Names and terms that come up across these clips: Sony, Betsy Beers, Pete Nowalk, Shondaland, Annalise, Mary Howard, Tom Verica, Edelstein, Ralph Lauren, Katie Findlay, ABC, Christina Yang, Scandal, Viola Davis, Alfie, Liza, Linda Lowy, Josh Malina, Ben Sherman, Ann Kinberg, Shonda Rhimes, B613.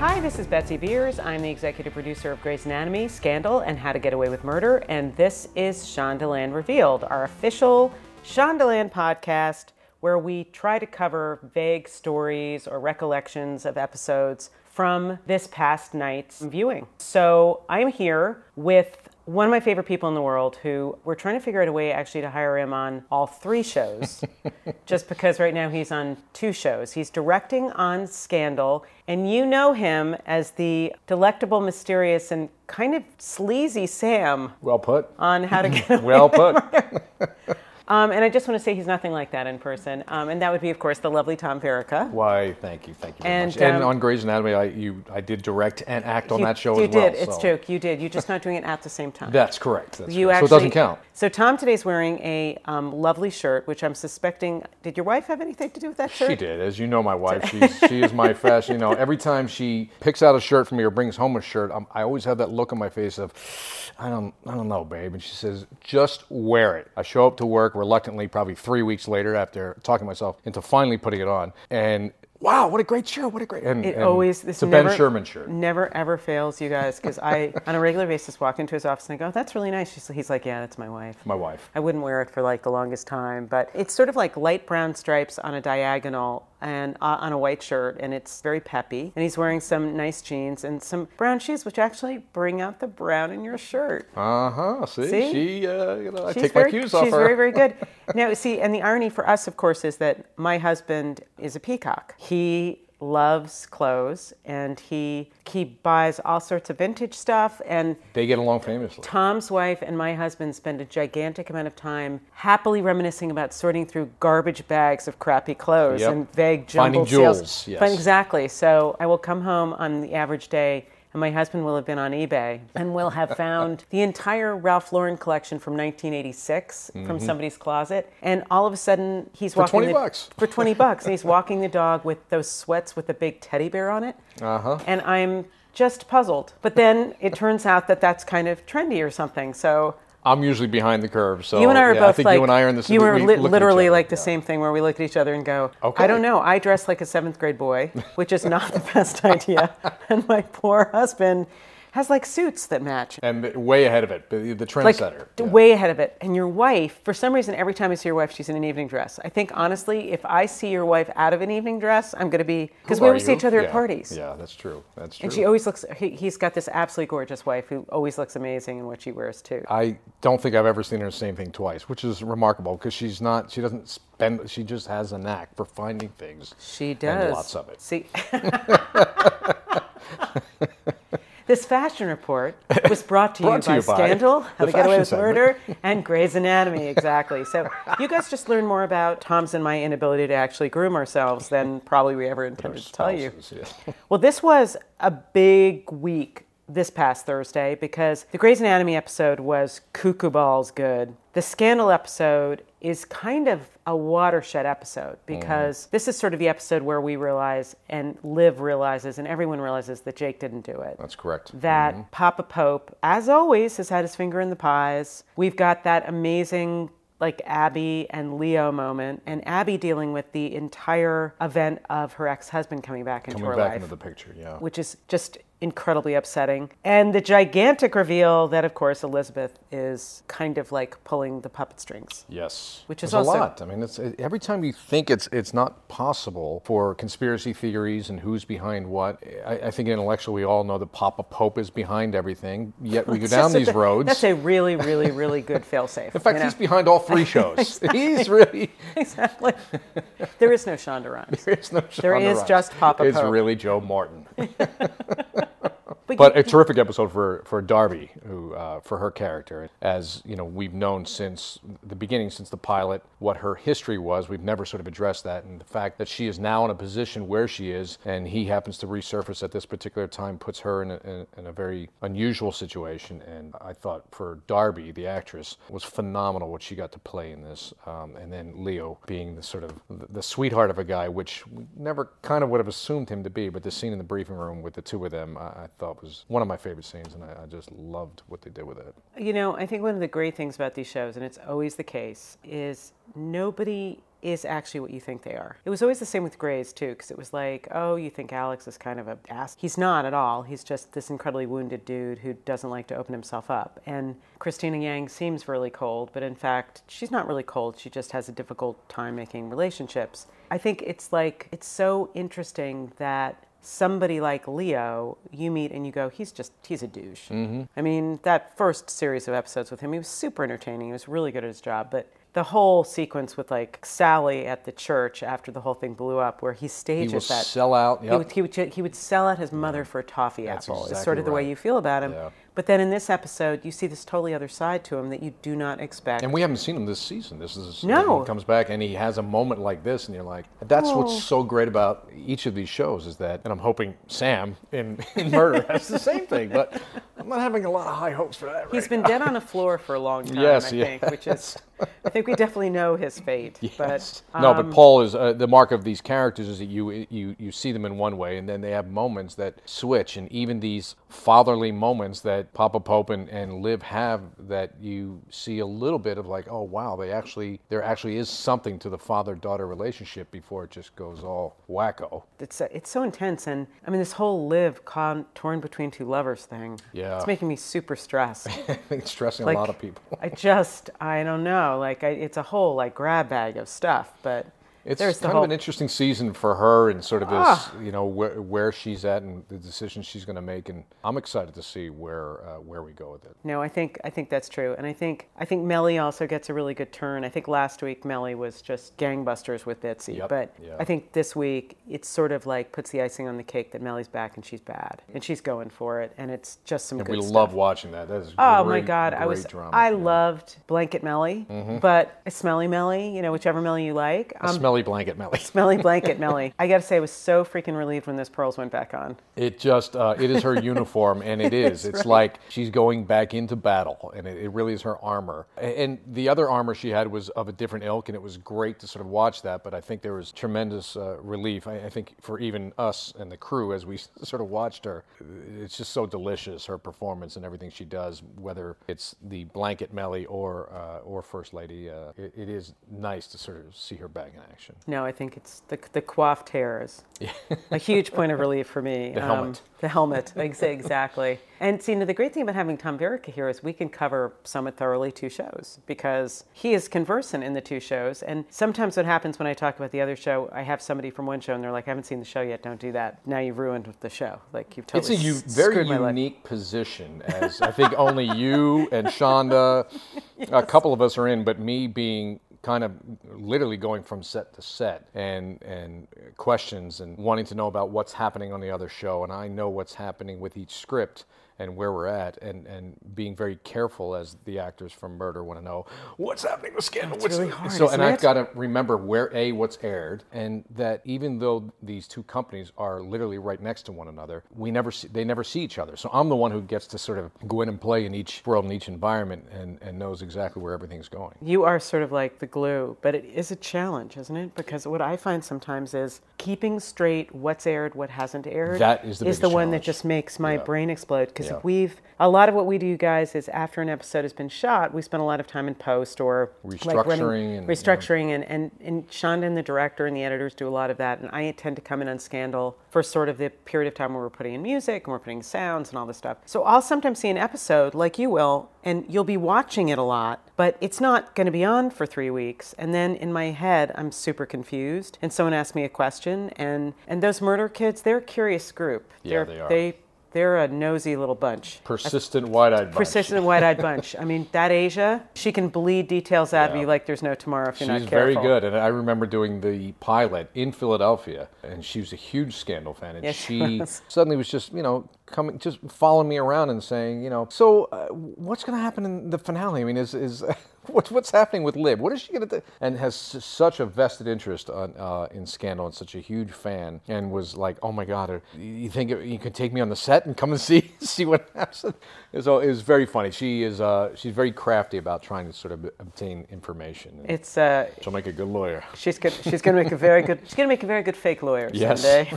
Hi, this is Betsy Beers. I'm the executive producer of Grey's Anatomy, Scandal, and How to Get Away with Murder, and this is Shondaland Revealed, our official Shondaland podcast where we try to cover vague stories or recollections of episodes from this past night's viewing. So I'm here with one of my favorite people in the world who we're trying to figure out a way actually to hire him on all three shows, just because right now he's on two shows. He's directing on Scandal, and you know him as the delectable, mysterious, and kind of sleazy Sam. Well put. On How to Get Away with Murder. And I just want to say he's nothing like that in person. And that would be, of course, the lovely Tom Verica. Why, thank you very much. And on Grey's Anatomy, I did direct and act on that show as well. You did, it's true, you did. You're just not doing it at the same time. That's correct, Actually, so it doesn't count. So Tom today's wearing a lovely shirt, which I'm suspecting, did your wife have anything to do with that shirt? She did, as you know my wife, she is my fashion. You know, every time she picks out a shirt for me or brings home a shirt, I always have that look on my face of, I don't know, babe. And she says, just wear it. I show up to work, reluctantly, probably 3 weeks later, after talking myself into finally putting it on, and wow, what a great shirt! It's a Ben Sherman shirt. Never ever fails, you guys, because I on a regular basis walk into his office and I go, oh, "That's really nice." He's like, "Yeah, that's my wife." My wife. I wouldn't wear it for like the longest time, but it's sort of like light brown stripes on a diagonal and on a white shirt, and it's very peppy. And he's wearing some nice jeans and some brown shoes, which actually bring out the brown in your shirt. Uh-huh. See? I take my cues off her. She's very, very good. Now, see, and the irony for us, of course, is that my husband is a peacock. He loves clothes, and he buys all sorts of vintage stuff, and they get along famously. Tom's wife and my husband spend a gigantic amount of time happily reminiscing about sorting through garbage bags of crappy clothes and vague jumbled sales. Finding jewels, yes. Exactly. So I will come home on the average day, and my husband will have been on eBay and will have found the entire Ralph Lauren collection from 1986 from somebody's closet. And all of a sudden, he's walking... For 20 bucks. And he's walking the dog with those sweats with the big teddy bear on it. Uh-huh. And I'm just puzzled. But then it turns out that that's kind of trendy or something, so... I'm usually behind the curve, so you and I are both I think like, you and I are in the same. You were literally like the same thing where we look at each other and go, okay. I don't know, I dress like a 7th grade boy, which is not the best idea. And my poor husband has like suits that match. And way ahead of it, the trendsetter. Way ahead of it. And your wife, for some reason, every time I see your wife, she's in an evening dress. I think, honestly, if I see your wife out of an evening dress, I'm going to be... Because we always see each other at parties. Yeah, that's true. And she always looks... He's got this absolutely gorgeous wife who always looks amazing in what she wears, too. I don't think I've ever seen her in the same thing twice, which is remarkable because she doesn't spend... She just has a knack for finding things. She does. And lots of it. See... This fashion report was brought to you by Scandal, How to Get Away with Murder, and Grey's Anatomy, exactly. So you guys just learned more about Tom's and my inability to actually groom ourselves than probably we ever intended to tell you. Yeah. Well, this was a big week this past Thursday because the Grey's Anatomy episode was cuckoo balls good. The Scandal episode is kind of a watershed episode because this is sort of the episode where we realize and Liv realizes and everyone realizes that Jake didn't do it. That's correct. That Papa Pope, as always, has had his finger in the pies. We've got that amazing like Abby and Leo moment and Abby dealing with the entire event of her ex-husband coming back into the picture, yeah. Which is just incredibly upsetting. And the gigantic reveal that, of course, Elizabeth is kind of like pulling the puppet strings. Yes. Which is also... a lot. I mean, it's, every time you think it's not possible for conspiracy theories and who's behind what, I think intellectually we all know that Papa Pope is behind everything, yet we go down these roads. That's a really, really, really good fail-safe. In fact, he's behind all three shows. Exactly. He's really... Exactly. There is no Shonda Rhimes. There is Rhimes. Just Papa Pope. It's really Joe Morton. But a terrific episode for Darby, who for her character. As you know, we've known since the beginning, since the pilot, what her history was. We've never sort of addressed that. And the fact that she is now in a position where she is, and he happens to resurface at this particular time, puts her in a very unusual situation. And I thought for Darby, the actress, was phenomenal what she got to play in this. And then Leo being the sort of the sweetheart of a guy, which we never kind of would have assumed him to be. But the scene in the briefing room with the two of them, I thought was one of my favorite scenes, and I just loved what they did with it. You know, I think one of the great things about these shows, and it's always the case, is nobody is actually what you think they are. It was always the same with Grey's too, because it was like, oh, you think Alex is kind of a ass. He's not at all. He's just this incredibly wounded dude who doesn't like to open himself up. And Christina Yang seems really cold, but in fact, she's not really cold. She just has a difficult time making relationships. I think it's like, it's so interesting that somebody like Leo, you meet and you go, he's a douche. Mm-hmm. I mean, that first series of episodes with him, he was super entertaining. He was really good at his job, but the whole sequence with like Sally at the church after the whole thing blew up, where he stages that sell out. Yep. He would sell out his mother for a toffee apple. That's exactly sort of the way you feel about him. Yeah. But then in this episode, you see this totally other side to him that you do not expect. And we haven't seen him this season. This is when he comes back and he has a moment like this, and you're like, that's what's so great about each of these shows is that, and I'm hoping Sam in Murder has the same thing, but I'm not having a lot of high hopes for that right now. He's been dead on a floor for a long time, I think, which is, I think we definitely know his fate. Yes. But, but Paul is, the mark of these characters is that you see them in one way, and then they have moments that switch, and even these fatherly moments that Papa Pope and Liv have, that you see a little bit of like, oh wow, there actually is something to the father-daughter relationship before it just goes all wacko. It's so intense, and I mean this whole Liv torn between two lovers thing. Yeah, it's making me super stressed. I think it's stressing like, a lot of people. I don't know. Like it's a whole like grab bag of stuff, but. It's kind of an interesting season for her and sort of this, where she's at and the decisions she's going to make. And I'm excited to see where we go with it. No, I think that's true. And I think Melly also gets a really good turn. I think last week Melly was just gangbusters with Betsy. Yep. But yeah. I think this week it's sort of like puts the icing on the cake that Melly's back and she's bad. And she's going for it. And it's just good stuff. We love watching that. That is great, my God. Drama. I loved Blanket Melly, mm-hmm. but Smelly Melly, whichever Melly you like. Smelly Blanket Melly. I gotta say, I was so freaking relieved when those pearls went back on. It just, it is her uniform, and it is. It's right. Like she's going back into battle, and it really is her armor. And the other armor she had was of a different ilk, and it was great to sort of watch that, but I think there was tremendous relief, I think, for even us and the crew as we sort of watched her. It's just so delicious, her performance and everything she does, whether it's the Blanket Melly or First Lady. It is nice to sort of see her back in action. No, I think it's the coiffed hair is a huge point of relief for me. The helmet. The helmet, exactly. And the great thing about having Tom Verica here is we can cover somewhat thoroughly two shows because he is conversant in the two shows. And sometimes what happens when I talk about the other show, I have somebody from one show and they're like, I haven't seen the show yet, don't do that. Now you've ruined the show. Like you've totally screwed my life. It's a very unique position as I think only you and Shonda, yes. A couple of us are in, but me being kind of literally going from set to set and questions and wanting to know about what's happening on the other show. And I know what's happening with each script and where we're at and being very careful as the actors from Murder want to know what's happening with Scandal. It's really hard. I've got to remember what's aired, and that even though these two companies are literally right next to one another, they never see each other. So I'm the one who gets to sort of go in and play in each world and each environment and knows exactly where everything's going. You are sort of like the glue, but it is a challenge, isn't it? Because what I find sometimes is keeping straight what's aired, what hasn't aired, that is the biggest challenge. One that just makes my brain explode because a lot of what we do, guys, is after an episode has been shot, we spend a lot of time in post or restructuring, and Shonda and the director and the editors do a lot of that, and I tend to come in on Scandal for sort of the period of time where we're putting in music and we're putting sounds and all this stuff. So I'll sometimes see an episode like you will, and you'll be watching it a lot, but it's not going to be on for 3 weeks. And then in my head, I'm super confused, and someone asks me a question, and those Murder kids, they're a curious group. Yeah, they are. They're a nosy little bunch. Persistent, wide-eyed bunch. I mean, that Asia, she can bleed details out of you like there's no tomorrow if you're not careful. She's very good. And I remember doing the pilot in Philadelphia, and she was a huge Scandal fan. And she suddenly was just, coming, just following me around and saying, so what's going to happen in the finale? I mean, is what's happening with Liv? What is she going to do? And has such a vested interest in Scandal and such a huge fan, and was like, oh my God, you think you could take me on the set and come and see what happens? So it was very funny. She is she's very crafty about trying to sort of obtain information. It's she'll make a good lawyer. She's going to make a very good. She's going to make a very good fake lawyer someday.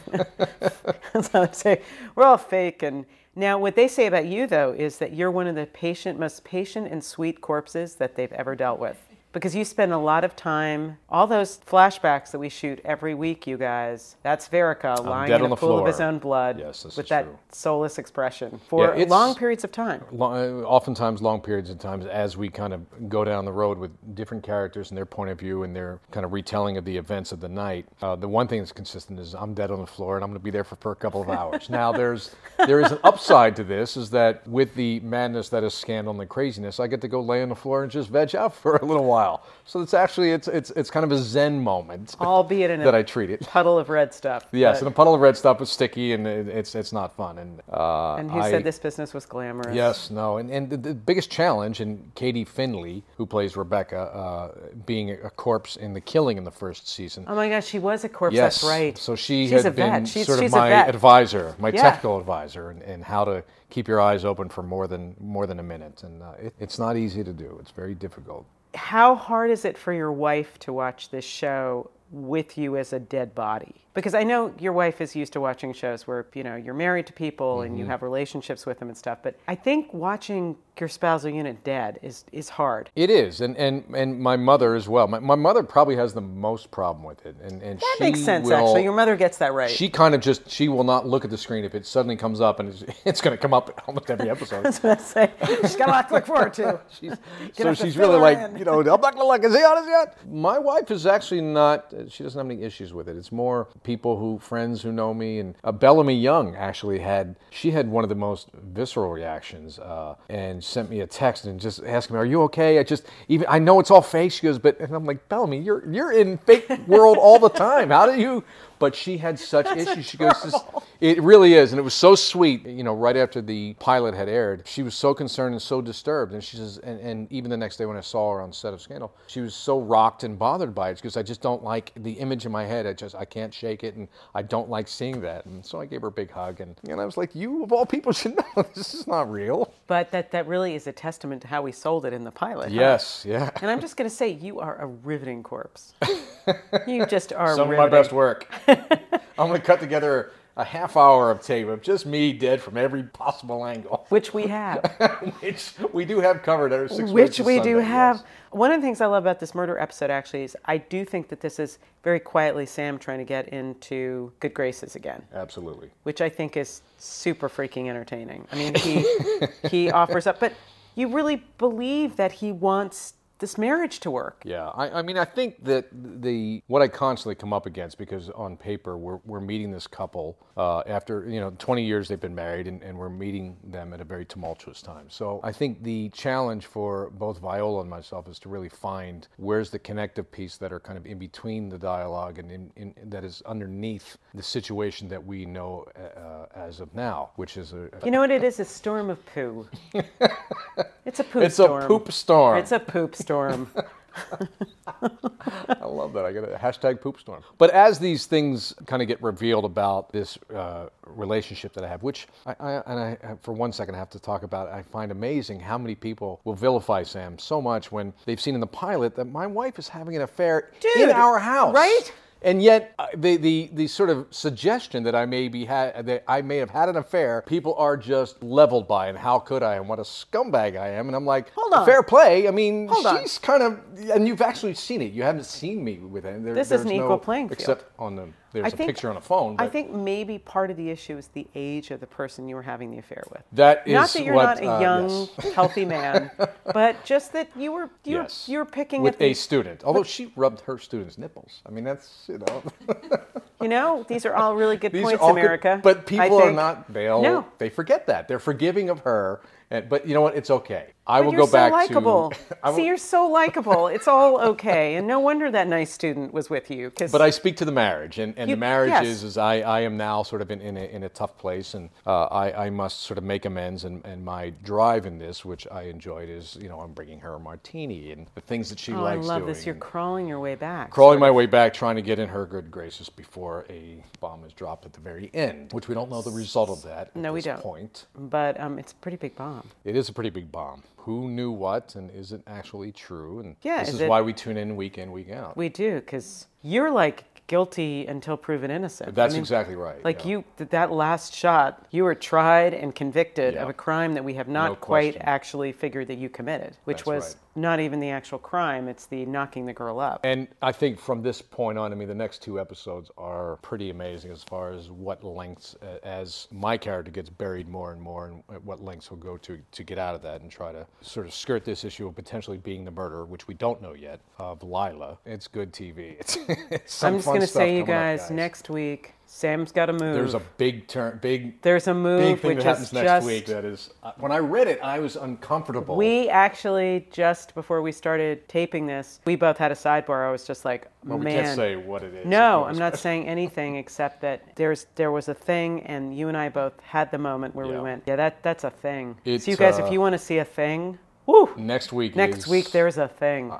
That's how I say we're all fake. And now what they say about you, though, is that you're one of the most patient and sweet corpses that they've ever dealt with. Because you spend a lot of time, all those flashbacks that we shoot every week, you guys, that's Verica lying in a pool of his own blood with that soulless expression for long periods of time. Oftentimes long periods of time as we kind of go down the road with different characters and their point of view and their kind of retelling of the events of the night. The one thing that's consistent is I'm dead on the floor and I'm going to be there for a couple of hours. Now, there is an upside to this is that with the madness that is Scandal and the craziness, I get to go lay on the floor and just veg out for a little while. So it's actually it's kind of a zen moment, albeit in that I treat it puddle of red stuff. Yes, and a puddle of red stuff was sticky, and it's not fun. And who said this business was glamorous? Yes, no, and the biggest challenge, and Katie Findlay, who plays Rebecca, being a corpse in The Killing in the first season. Oh my gosh, she was a corpse. Yes, that's right. So she's had been sort of my advisor, my technical advisor, and how to keep your eyes open for more than a minute, and it's not easy to do. It's very difficult. How hard is it for your wife to watch this show with you as a dead body? Because I know your wife is used to watching shows where, you know, you're married to people and you have relationships with them and stuff, but I think watching your spousal unit dead is hard. It is, and my mother as well. My mother probably has the most problem with it. And that she makes sense, actually. Your mother gets that right. She kind of she will not look at the screen if it suddenly comes up, and it's going to come up almost every episode. I was going to say, she's got a lot to look forward to. So she's really like, you know, I'm not going to look, is he honest yet? My wife is actually not, she doesn't have any issues with it. It's more people friends who know me, and Bellamy Young actually she had one of the most visceral reactions, and sent me a text and just asked me, "Are you okay?" I know it's all fake. She goes, and I'm like, Bellamy, you're in fake world all the time. How do you? But she had such issues. She goes, it really is. And it was so sweet, you know, right after the pilot had aired, she was so concerned and so disturbed. And she says, and even the next day when I saw her on set of Scandal, she was so rocked and bothered by it. She goes, I just don't like the image in my head. I can't shake it. And I don't like seeing that. And so I gave her a big hug. And I was like, you of all people should know this is not real. But that really is a testament to how we sold it in the pilot. Yes, huh? Yeah. And I'm just going to say, you are a riveting corpse. You just are some riveting. Of my best work. I'm going to cut together a half hour of tape of just me dead from every possible angle. Which we have. Which we do have covered every 6 weeks. Which we do have. Yes. One of the things I love about this murder episode, actually, is I do think that this is very quietly Sam trying to get into good graces again. Absolutely. Which I think is super freaking entertaining. I mean, he offers up. But you really believe that he wants this marriage to work. Yeah, I mean, I think that what I constantly come up against, because on paper we're meeting this couple after 20 years they've been married, and we're meeting them at a very tumultuous time. So I think the challenge for both Viola and myself is to really find where's the connective piece that are kind of in between the dialogue and in that is underneath the situation that we know as of now, which is you know what it is? A storm of poo. It's a poop storm. It's a poop storm. It's a poop storm. I love that. I got a hashtag poop storm. But as these things kind of get revealed about this relationship that I have, which I for one second I have to talk about, I find amazing how many people will vilify Sam so much when they've seen in the pilot that my wife is having an affair in our house. Right? And yet, the sort of suggestion that I may have had an affair, people are just leveled by, and how could I, and what a scumbag I am. And I'm like, hold on, fair play. I mean, she's kind of, and you've actually seen it. You haven't seen me with it. This is an equal playing field. Except on the, there's a picture on a phone. But I think maybe part of the issue is the age of the person you were having the affair with. That is not that you're not a young, healthy man, but just that you were picking with a student. Although she rubbed her student's nipples. I mean, that's you know, these are all really good points, America. Good, but people are not. They forget that they're forgiving of her. But you know what? It's okay. You're so likable. It's all okay. And no wonder that nice student was with you. But I speak to the marriage. And the marriage is I am now sort of in a tough place. And I must sort of make amends. And my drive in this, which I enjoyed, is, I'm bringing her a martini and the things that she likes doing. I love this. You're crawling your way back. Crawling my way back, trying to get in her good graces before a bomb is dropped at the very end, which we don't know the result of that at this point. But it's a pretty big bomb. It is a pretty big bomb. Who knew what, and is it actually true? And this is why we tune in week in, week out. We do, because you're like guilty until proven innocent. That's exactly right. Like that last shot, you were tried and convicted of a crime that we have not quite actually figured that you committed, which was not even the actual crime. It's the knocking the girl up. And I think from this point on, the next two episodes are pretty amazing as far as what lengths, as my character gets buried more and more, and what lengths he'll go to get out of that and try to sort of skirt this issue of potentially being the murderer, which we don't know yet, of Lila. It's good TV. It's some I'm just going to say, you guys, next week, Sam's got a move. There's a big turn, big. There's a move big thing which that happens next week. That is, when I read it, I was uncomfortable. We actually just before we started taping this, we both had a sidebar. I was just like, well, man, we can't say what it is. No, I'm not saying anything except that there was a thing, and you and I both had the moment where we went, that's a thing. So you guys, if you want to see a thing. Woo. Next week, there's a thing.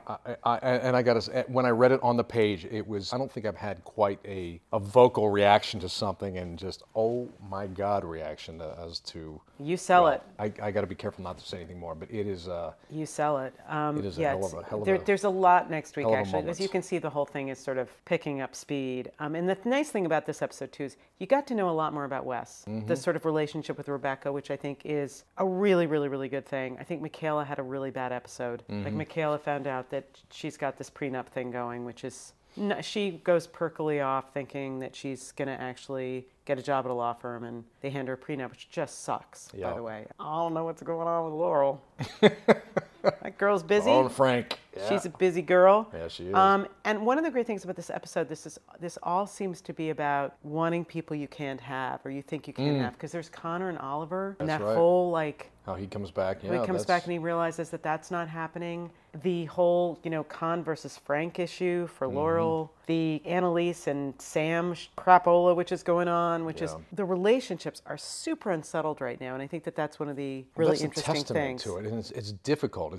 I got to. When I read it on the page, it was. I don't think I've had quite a vocal reaction to something, and just oh my god reaction as to. You sell it. I got to be careful not to say anything more, but it is. You sell it. It is a hell of a. There's a lot next week actually, as you can see. The whole thing is sort of picking up speed. And the nice thing about this episode too is you got to know a lot more about Wes, the sort of relationship with Rebecca, which I think is a really, really, really good thing. I think Michaela had a really bad episode. Like Michaela found out that she's got this prenup thing going, which is she goes perkily off thinking that she's going to actually get a job at a law firm, and they hand her a prenup, which just sucks, by the way. I don't know what's going on with Laurel. That girl's busy. Oh, Frank. Yeah. She's a busy girl. Yeah, she is. And one of the great things about this episode, this all seems to be about wanting people you can't have or you think you can't have, because there's Connor and Oliver and that whole like. How he comes back. Yeah, he comes back and he realizes that that's not happening. The whole, Con versus Frank issue for Laurel. The Annalise and Sam crapola, which is going on, which is the relationships are super unsettled right now, and I think that that's one of the really interesting things. That's a testament to it, and it's difficult.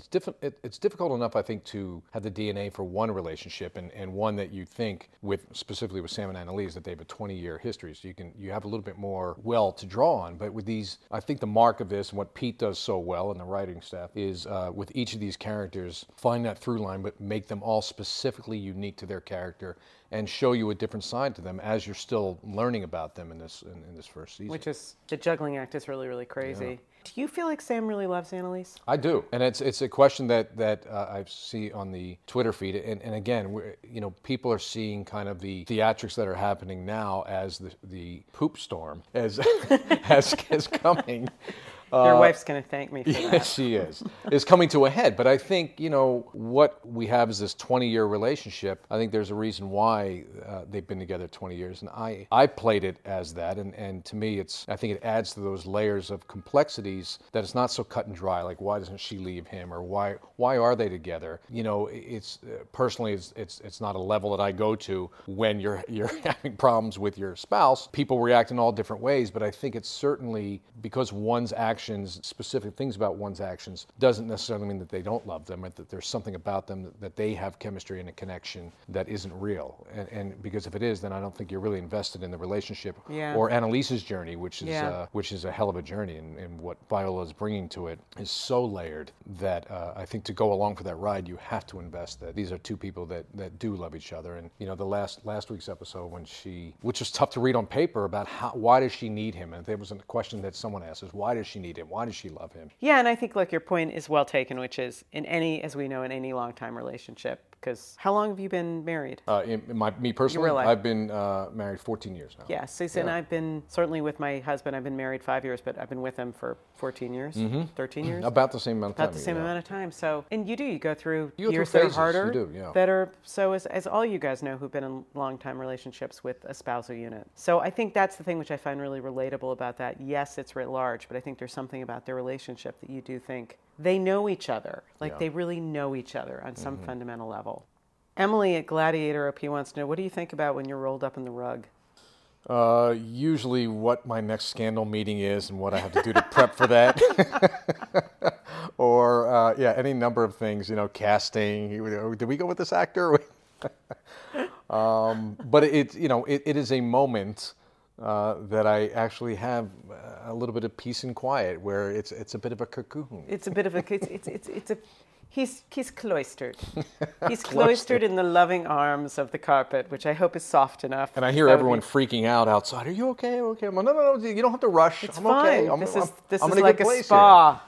It's difficult enough, I think, to have the DNA for one relationship and one that you think with specifically with Sam and Annalise that they have a 20-year history, so you have a little bit more to draw on. But with these, I think the mark of this and what Pete does so well and the writing staff is with each of these characters find that through line, but make them all specifically unique to their character. And show you a different side to them as you're still learning about them in this first season. Which is, the juggling act is really, really crazy. Yeah. Do you feel like Sam really loves Annalise? I do, and it's a question that I see on the Twitter feed, and again, people are seeing kind of the theatrics that are happening now as the poop storm as coming. Your wife's going to thank me for that. Yes, she is. It's coming to a head. But I think, what we have is this 20-year relationship. I think there's a reason why they've been together 20 years. And I played it as that. And to me, I think it adds to those layers of complexities that it's not so cut and dry. Like, why doesn't she leave him? Or why are they together? It's personally, it's not a level that I go to when you're having problems with your spouse. People react in all different ways. But I think it's certainly because one's action, specific things about one's actions doesn't necessarily mean that they don't love them, but that there's something about them that they have chemistry and a connection that isn't real. And because if it is, then I don't think you're really invested in the relationship or Annalise's journey, which is a hell of a journey. And what Viola is bringing to it is so layered that I think to go along for that ride, you have to invest that these are two people that do love each other. And the last week's episode when she, which was tough to read on paper about why does she need him? And there was a question that someone asked is why does she need him? Why does she love him? Yeah, and I think, your point is well taken, which is in any long-time relationship, because how long have you been married? Me personally, I've been married 14 years now. Yeah, Susan, I've been, certainly with my husband, I've been married 5 years, but I've been with him for 14 years, 13 years. About the same amount of time. About the same amount of time. So, and you go through years that are harder. You do, yeah. That are, so as all you guys know who've been in long-time relationships with a spousal unit. So I think that's the thing which I find really relatable about that. Yes, it's writ large, but I think there's something about their relationship that you do think they know each other. They really know each other on some fundamental level. Emily at Gladiator OP wants to know, what do you think about when you're rolled up in the rug? Usually what my next Scandal meeting is and what I have to do to prep for that. Or, any number of things, casting. Did we go with this actor? But it is a moment that I actually have a little bit of peace and quiet, where it's a bit of a cocoon. It's a bit of a it's He's cloistered. He's cloistered in the loving arms of the carpet, which I hope is soft enough. And I hear everyone freaking out outside. Are you okay? Okay. I'm like, no. You don't have to rush. It's I'm fine. Okay. This is like a spa,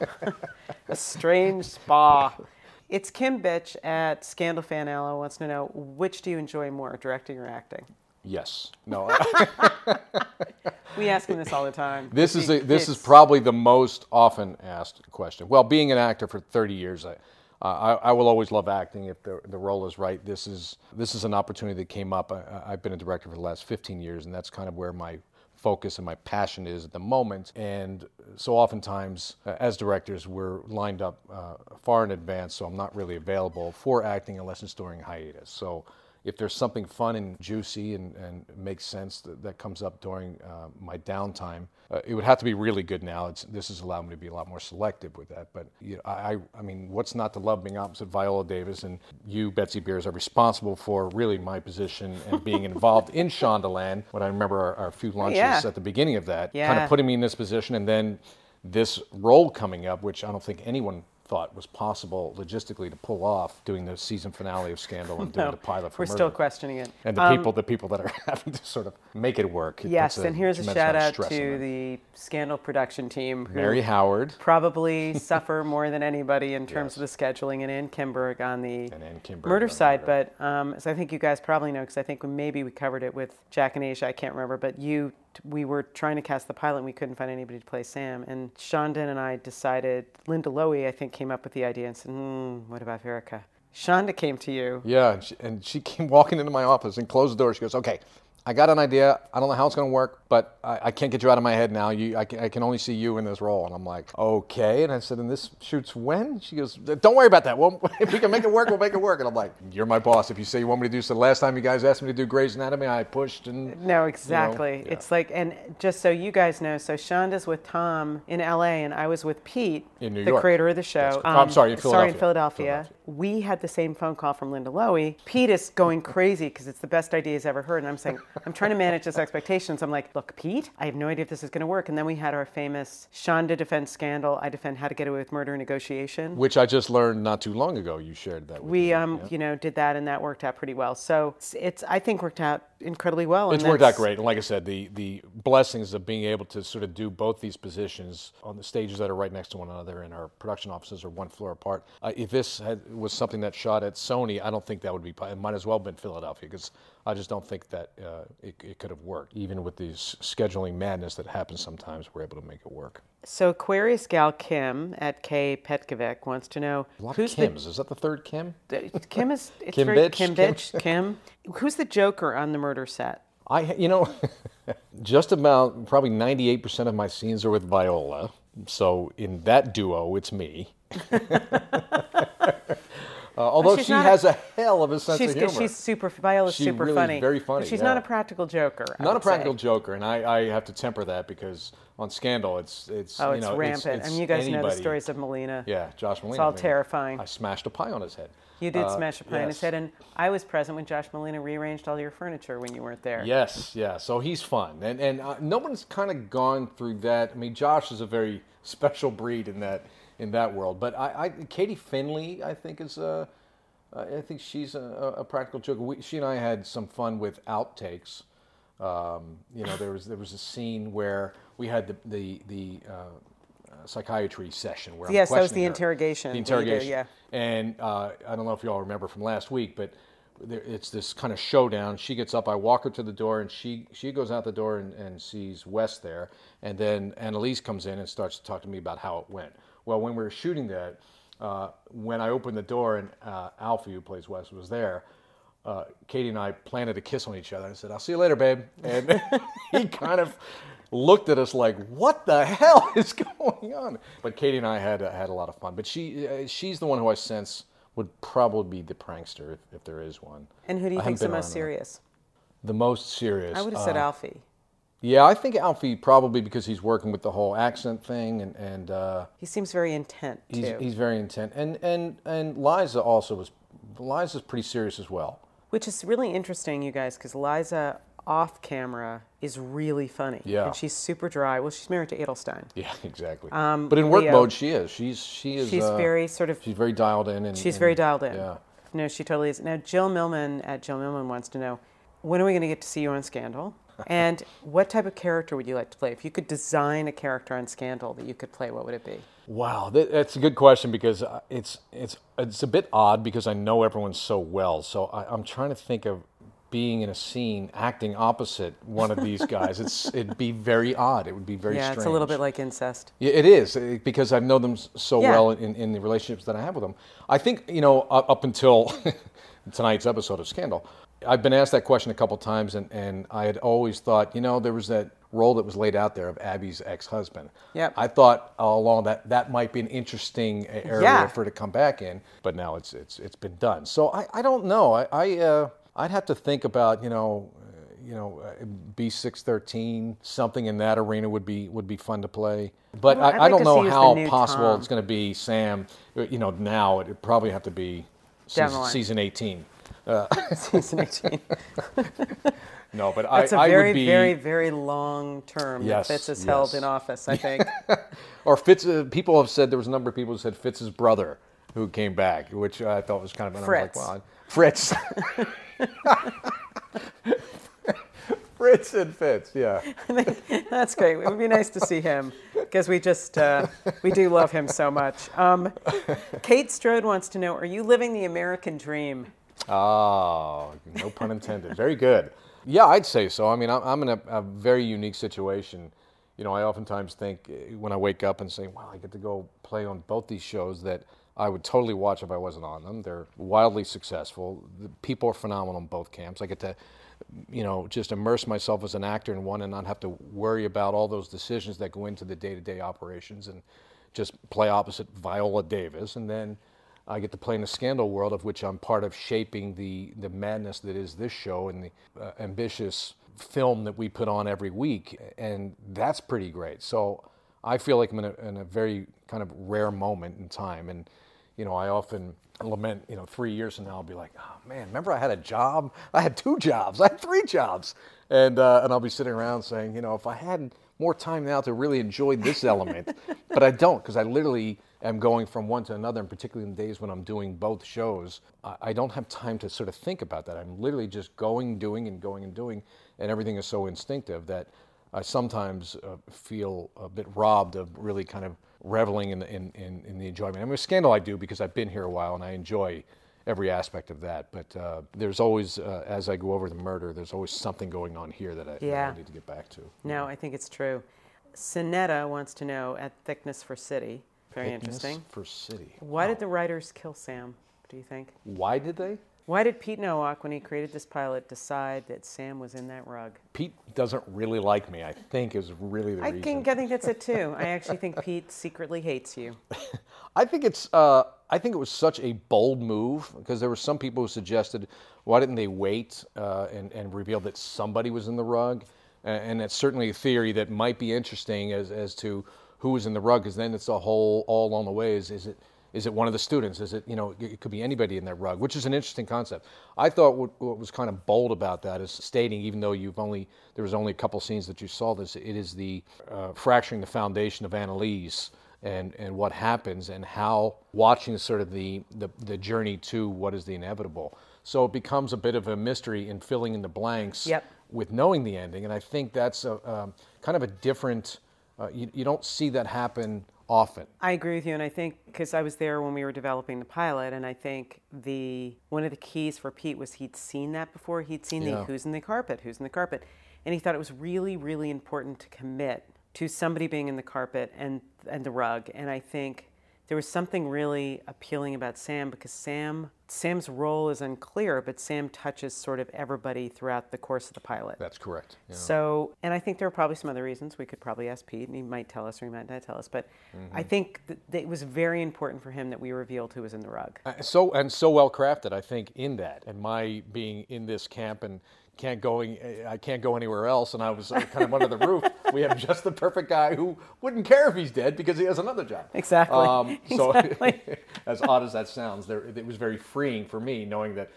a strange spa. It's Kim Bitch at Scandal Fan Allo wants to know, which do you enjoy more, directing or acting? Yes. No. We ask him this all the time. This is probably the most often asked question. Well, being an actor for 30 years, I will always love acting if the role is right. This is an opportunity that came up. I've been a director for the last 15 years, and that's kind of where my focus and my passion is at the moment. And so oftentimes, as directors, we're lined up far in advance, so I'm not really available for acting unless it's during hiatus. So if there's something fun and juicy and makes sense that comes up during my downtime, it would have to be really good now. This has allowed me to be a lot more selective with that. But you know, I mean, what's not to love being opposite Viola Davis? And you, Betsy Beers, are responsible for really my position and being involved in Shondaland. When I remember our few lunches at the beginning of that, kind of putting me in this position, and then this role coming up, which I don't think anyone thought was possible logistically to pull off, doing the season finale of Scandal and doing the pilot for Murder. We're still questioning it. And the people that are having to sort of make it work. Yes, and here's a shout out to the Scandal production team. Mary Howard. Probably suffer more than anybody in terms of the scheduling, and Ann Kinberg on the murder side. But as I think you guys probably know, because I think maybe we covered it with Jack and Asia, I can't remember, but we were trying to cast the pilot, and we couldn't find anybody to play Sam. And Shonda and I decided, Linda Lowy, I think, came up with the idea and said, what about Verica? Shonda came to you. Yeah, and she came walking into my office and closed the door. She goes, okay, I got an idea. I don't know how it's going to work, but I can't get you out of my head now. I can only see you in this role. And I'm like, okay. And I said, and this shoots when? She goes, don't worry about that. Well, if we can make it work, we'll make it work. And I'm like, you're my boss. If you say you want me to do so. Last time you guys asked me to do Grey's Anatomy, I pushed and... No, exactly. You know, yeah. It's like, and just so you guys know, so Shonda's with Tom in LA, and I was with Pete, in New York, the creator of the show. Yes. I'm sorry, in Philadelphia. We had the same phone call from Linda Lowy. Pete is going crazy because it's the best idea he's ever heard. And I'm saying, I'm trying to manage his expectations. I'm like, look, Pete, I have no idea if this is going to work. And then we had our famous Shonda defends Scandal, I defend How to Get Away with Murder negotiation. Which I just learned not too long ago. You shared that with me. We, did that, and that worked out pretty well. So I think worked out incredibly well. It's worked out great. And like I said, the blessings of being able to sort of do both these positions on the stages that are right next to one another, and our production offices are one floor apart. If this was something that shot at Sony, I don't think that would be, it might as well have been Philadelphia, because I just don't think that it could have worked. Even with these scheduling madness that happens sometimes, we're able to make it work. So Aquarius Gal Kim at K. Petkovic wants to know... A lot of Kims. Is that the third Kim? Kim is... It's Kim Bitch? Kim Bitch. Kim. Who's the Joker on the murder set? Just about probably 98% of my scenes are with Viola. So in that duo, it's me. Although she has a hell of a sense of humor. Viola's super really funny. She's very funny. But she's not a practical joker. Joker, and I have to temper that, because on Scandal, it's rampant. It's you guys know the stories of Malina. Yeah, Josh Malina. It's all terrifying. I smashed a pie on his head. You did smash a pie on his head, and I was present when Josh Malina rearranged all your furniture when you weren't there. Yes, yeah. So he's fun, and no one's kind of gone through that. I mean, Josh is a very special breed in that world. But Katie Findlay, I think she's a practical joker. She and I had some fun with outtakes. There was a scene where we had the psychiatry session where I'm questioning her. Yes, that was the interrogation. The interrogation. And I don't know if you all remember from last week, but it's this kind of showdown. She gets up, I walk her to the door, and she goes out the door and sees Wes there. And then Annalise comes in and starts to talk to me about how it went. Well, when we were shooting that, when I opened the door and Alfie, who plays Wes, was there, Katie and I planted a kiss on each other and said, I'll see you later, babe. And he kind of looked at us like, what the hell is going on? But Katie and I had a lot of fun. But she's the one who I sense would probably be the prankster, if there is one. And who do you think's the most serious? The most serious. I would have said Alfie. Yeah, I think Alfie probably, because he's working with the whole accent thing, and he seems very intent too. He's very intent, and Liza also was. Liza's pretty serious as well, which is really interesting, you guys, because Liza off camera is really funny. Yeah. And she's super dry. Well, she's married to Edelstein. Yeah, exactly. But in work mode, she is. She is. She's very sort of. She's very dialed in. She's very dialed in. Yeah. No, she totally is. Now, Jill Millman at Jill Millman wants to know, when are we going to get to see you on Scandal? And what type of character would you like to play? If you could design a character on Scandal that you could play, what would it be? Wow, that's a good question because it's a bit odd because I know everyone so well. So I'm trying to think of being in a scene acting opposite one of these guys. It'd be very odd. It would be very strange. Yeah, it's a little bit like incest. Yeah, it is because I know them so well in the relationships that I have with them. I think, up until tonight's episode of Scandal, I've been asked that question a couple times, and I had always thought, there was that role that was laid out there of Abby's ex-husband. Yep. I thought all along that might be an interesting area for her to come back in, but now it's been done. So I don't know. I'd have to think about B613, something in that arena would be fun to play. But I don't know how possible Tom. It's going to be Sam. Now it'd probably have to be season 18. Season 18. No, but that's I would be... That's a very, very, very long term that Fitz has held in office, I think. Or Fitz, people have said, there was a number of people who said Fitz's brother who came back, which I thought was kind of... Fritz. I was like, wow. Fritz. Fritz and Fitz, yeah. I think that's great. It would be nice to see him because we just, we do love him so much. Kate Strode wants to know, are you living the American dream? Oh, no pun intended. Very good. Yeah, I'd say so. I mean, I'm in a very unique situation. I oftentimes think when I wake up and say, wow, I get to go play on both these shows that I would totally watch if I wasn't on them. They're wildly successful. The people are phenomenal in both camps. I get to, just immerse myself as an actor in one and not have to worry about all those decisions that go into the day-to-day operations and just play opposite Viola Davis. And then I get to play in the Scandal world, of which I'm part of shaping the madness that is this show and the ambitious film that we put on every week. And that's pretty great. So I feel like I'm in a very kind of rare moment in time. And, I often lament, 3 years from now, I'll be like, oh man, remember I had a job? I had 2 jobs. I had 3 jobs. And I'll be sitting around saying, if I had more time now to really enjoy this element, but I don't, because I literally am going from one to another, and particularly in the days when I'm doing both shows, I don't have time to sort of think about that. I'm literally just going and doing, and everything is so instinctive that I sometimes feel a bit robbed of really kind of reveling in the enjoyment. I mean, with Scandal I do because I've been here a while and I enjoy every aspect of that. But there's always, as I go over the murder, there's always something going on here that I need to get back to. No, I think it's true. Sinetta wants to know at Thickness for City. Very interesting. Thickness for City. Why did the writers kill Sam, do you think? Why did they? Why did Pete Nowalk, when he created this pilot, decide that Sam was in that rug? Pete doesn't really like me, I think, is really the reason. I think that's it, too. I actually think Pete secretly hates you. I think it was such a bold move, because there were some people who suggested, why didn't they wait and reveal that somebody was in the rug? And that's certainly a theory that might be interesting as to who was in the rug, because then it's a whole, all along the way, is it one of the students? Is it, it could be anybody in that rug, which is an interesting concept. I thought what was kind of bold about that is stating, even though there was only a couple scenes that you saw this, it is the fracturing the foundation of Annalise and what happens and how watching sort of the journey to what is the inevitable. So it becomes a bit of a mystery in filling in the blanks with knowing the ending. And I think that's a kind of a different, you don't see that happen often. I agree with you, and I think because I was there when we were developing the pilot, and I think one of the keys for Pete was he'd seen that before. He'd seen the who's in the carpet, and he thought it was really, really important to commit to somebody being in the carpet and the rug. And I think there was something really appealing about Sam because Sam's role is unclear, but Sam touches sort of everybody throughout the course of the pilot. That's correct. Yeah. So, and I think there are probably some other reasons. We could probably ask Pete, and he might tell us or he might not tell us. But I think that it was very important for him that we revealed who was in the rug. So well crafted, I think, in that, and my being in this camp and I can't go anywhere else, and I was kind of under the roof. We have just the perfect guy who wouldn't care if he's dead because he has another job. Exactly. So, as odd as that sounds, it was very freeing for me knowing that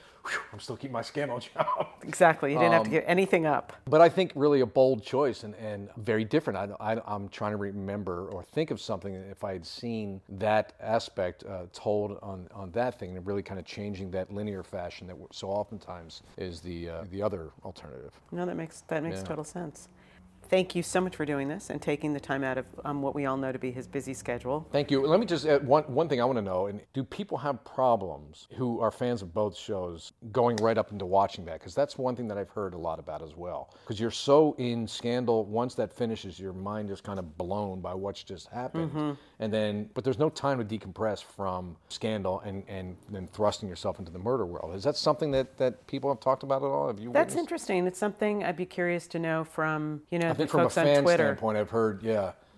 I'm still keeping my scamo job. Exactly. You didn't have to give anything up. But I think really a bold choice and very different. I'm trying to remember or think of something if I had seen that aspect told on that thing and really kind of changing that linear fashion that so oftentimes is the other alternative. No, that makes total sense. Thank you so much for doing this and taking the time out of what we all know to be his busy schedule. Thank you. Let me just add one thing I want to know. And do people have problems who are fans of both shows going right up into watching that? Because that's one thing that I've heard a lot about as well. Because you're so in Scandal, once that finishes, your mind is kind of blown by what's just happened. Mm-hmm. But there's no time to decompress from Scandal and then thrusting yourself into the murder world. Is that something that people have talked about at all? Have you? That's witnessed? Interesting. It's something I'd be curious to know from, I think from a fan standpoint, I've heard,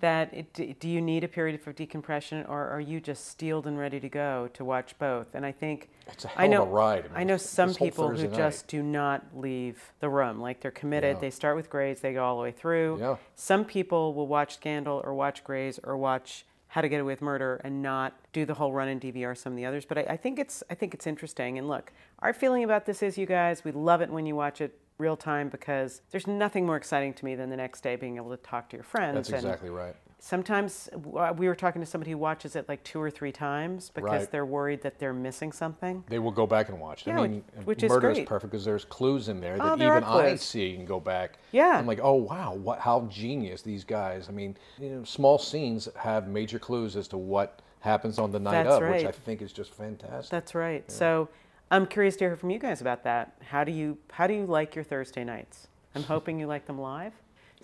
that do you need a period for decompression, or are you just steeled and ready to go to watch both? And I think it's a hell of a ride. I know some people who just do not leave the room. Like, they're committed. Yeah. They start with Grey's, they go all the way through. Yeah. Some people will watch Scandal or watch Grey's or watch How to Get Away with Murder and not do the whole run and DVR some of the others. But I think it's interesting. And look, our feeling about this is, you guys, we love it when you watch it real time, because there's nothing more exciting to me than the next day being able to talk to your friends. That's exactly right. Sometimes we were talking to somebody who watches it like 2 or 3 times because they're worried that they're missing something. They will go back and watch. Yeah, I mean, which Murder is perfect because there's clues in there that there even I see and go back. Yeah. I'm like, oh, wow, how genius these guys. I mean, small scenes have major clues as to what happens on the night of, which I think is just fantastic. That's right. Yeah. So I'm curious to hear from you guys about that. How do you like your Thursday nights? I'm hoping you like them live.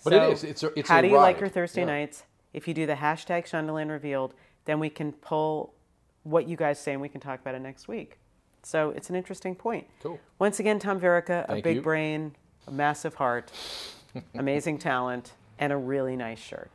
But so it is. It's how do you ride. Like your Thursday nights? If you do the #ShondalandRevealed, then we can pull what you guys say and we can talk about it next week. So it's an interesting point. Cool. Once again, Tom Verica, a big brain, a massive heart, amazing talent, and a really nice shirt.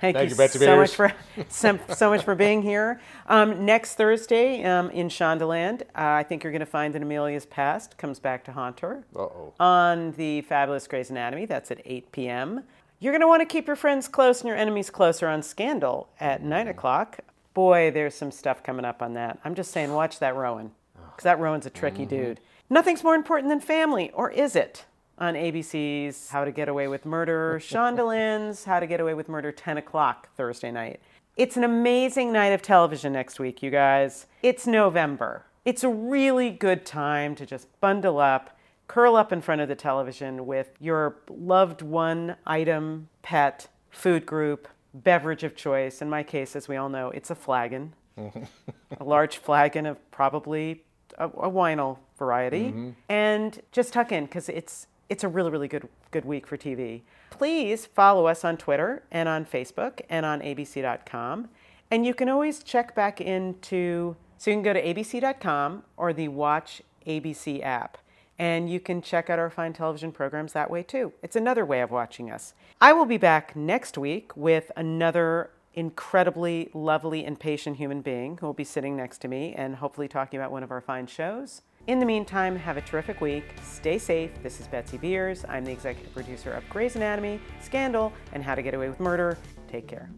Thank you so much for being here. Next Thursday in Shondaland, I think you're going to find that Amelia's past comes back to haunt her. Uh-oh. On the fabulous Grey's Anatomy. That's at 8 p.m. You're going to want to keep your friends close and your enemies closer on Scandal at 9 o'clock. Boy, there's some stuff coming up on that. I'm just saying, watch that Rowan, because that Rowan's a tricky dude. Nothing's more important than family, or is it? On ABC's How to Get Away with Murder, Shondaland's How to Get Away with Murder, 10 o'clock Thursday night. It's an amazing night of television next week, you guys. It's November. It's a really good time to just bundle up, curl up in front of the television with your loved one item, pet, food group, beverage of choice. In my case, as we all know, it's a flagon, a large flagon of probably a wineal variety. Mm-hmm. And just tuck in, because it's a really, really good week for TV. Please follow us on Twitter and on Facebook and on abc.com. And you can always check back so you can go to abc.com or the Watch ABC app. And you can check out our fine television programs that way too. It's another way of watching us. I will be back next week with another incredibly lovely and patient human being who will be sitting next to me and hopefully talking about one of our fine shows. In the meantime, have a terrific week. Stay safe. This is Betsy Beers. I'm the executive producer of Grey's Anatomy, Scandal, and How to Get Away with Murder. Take care.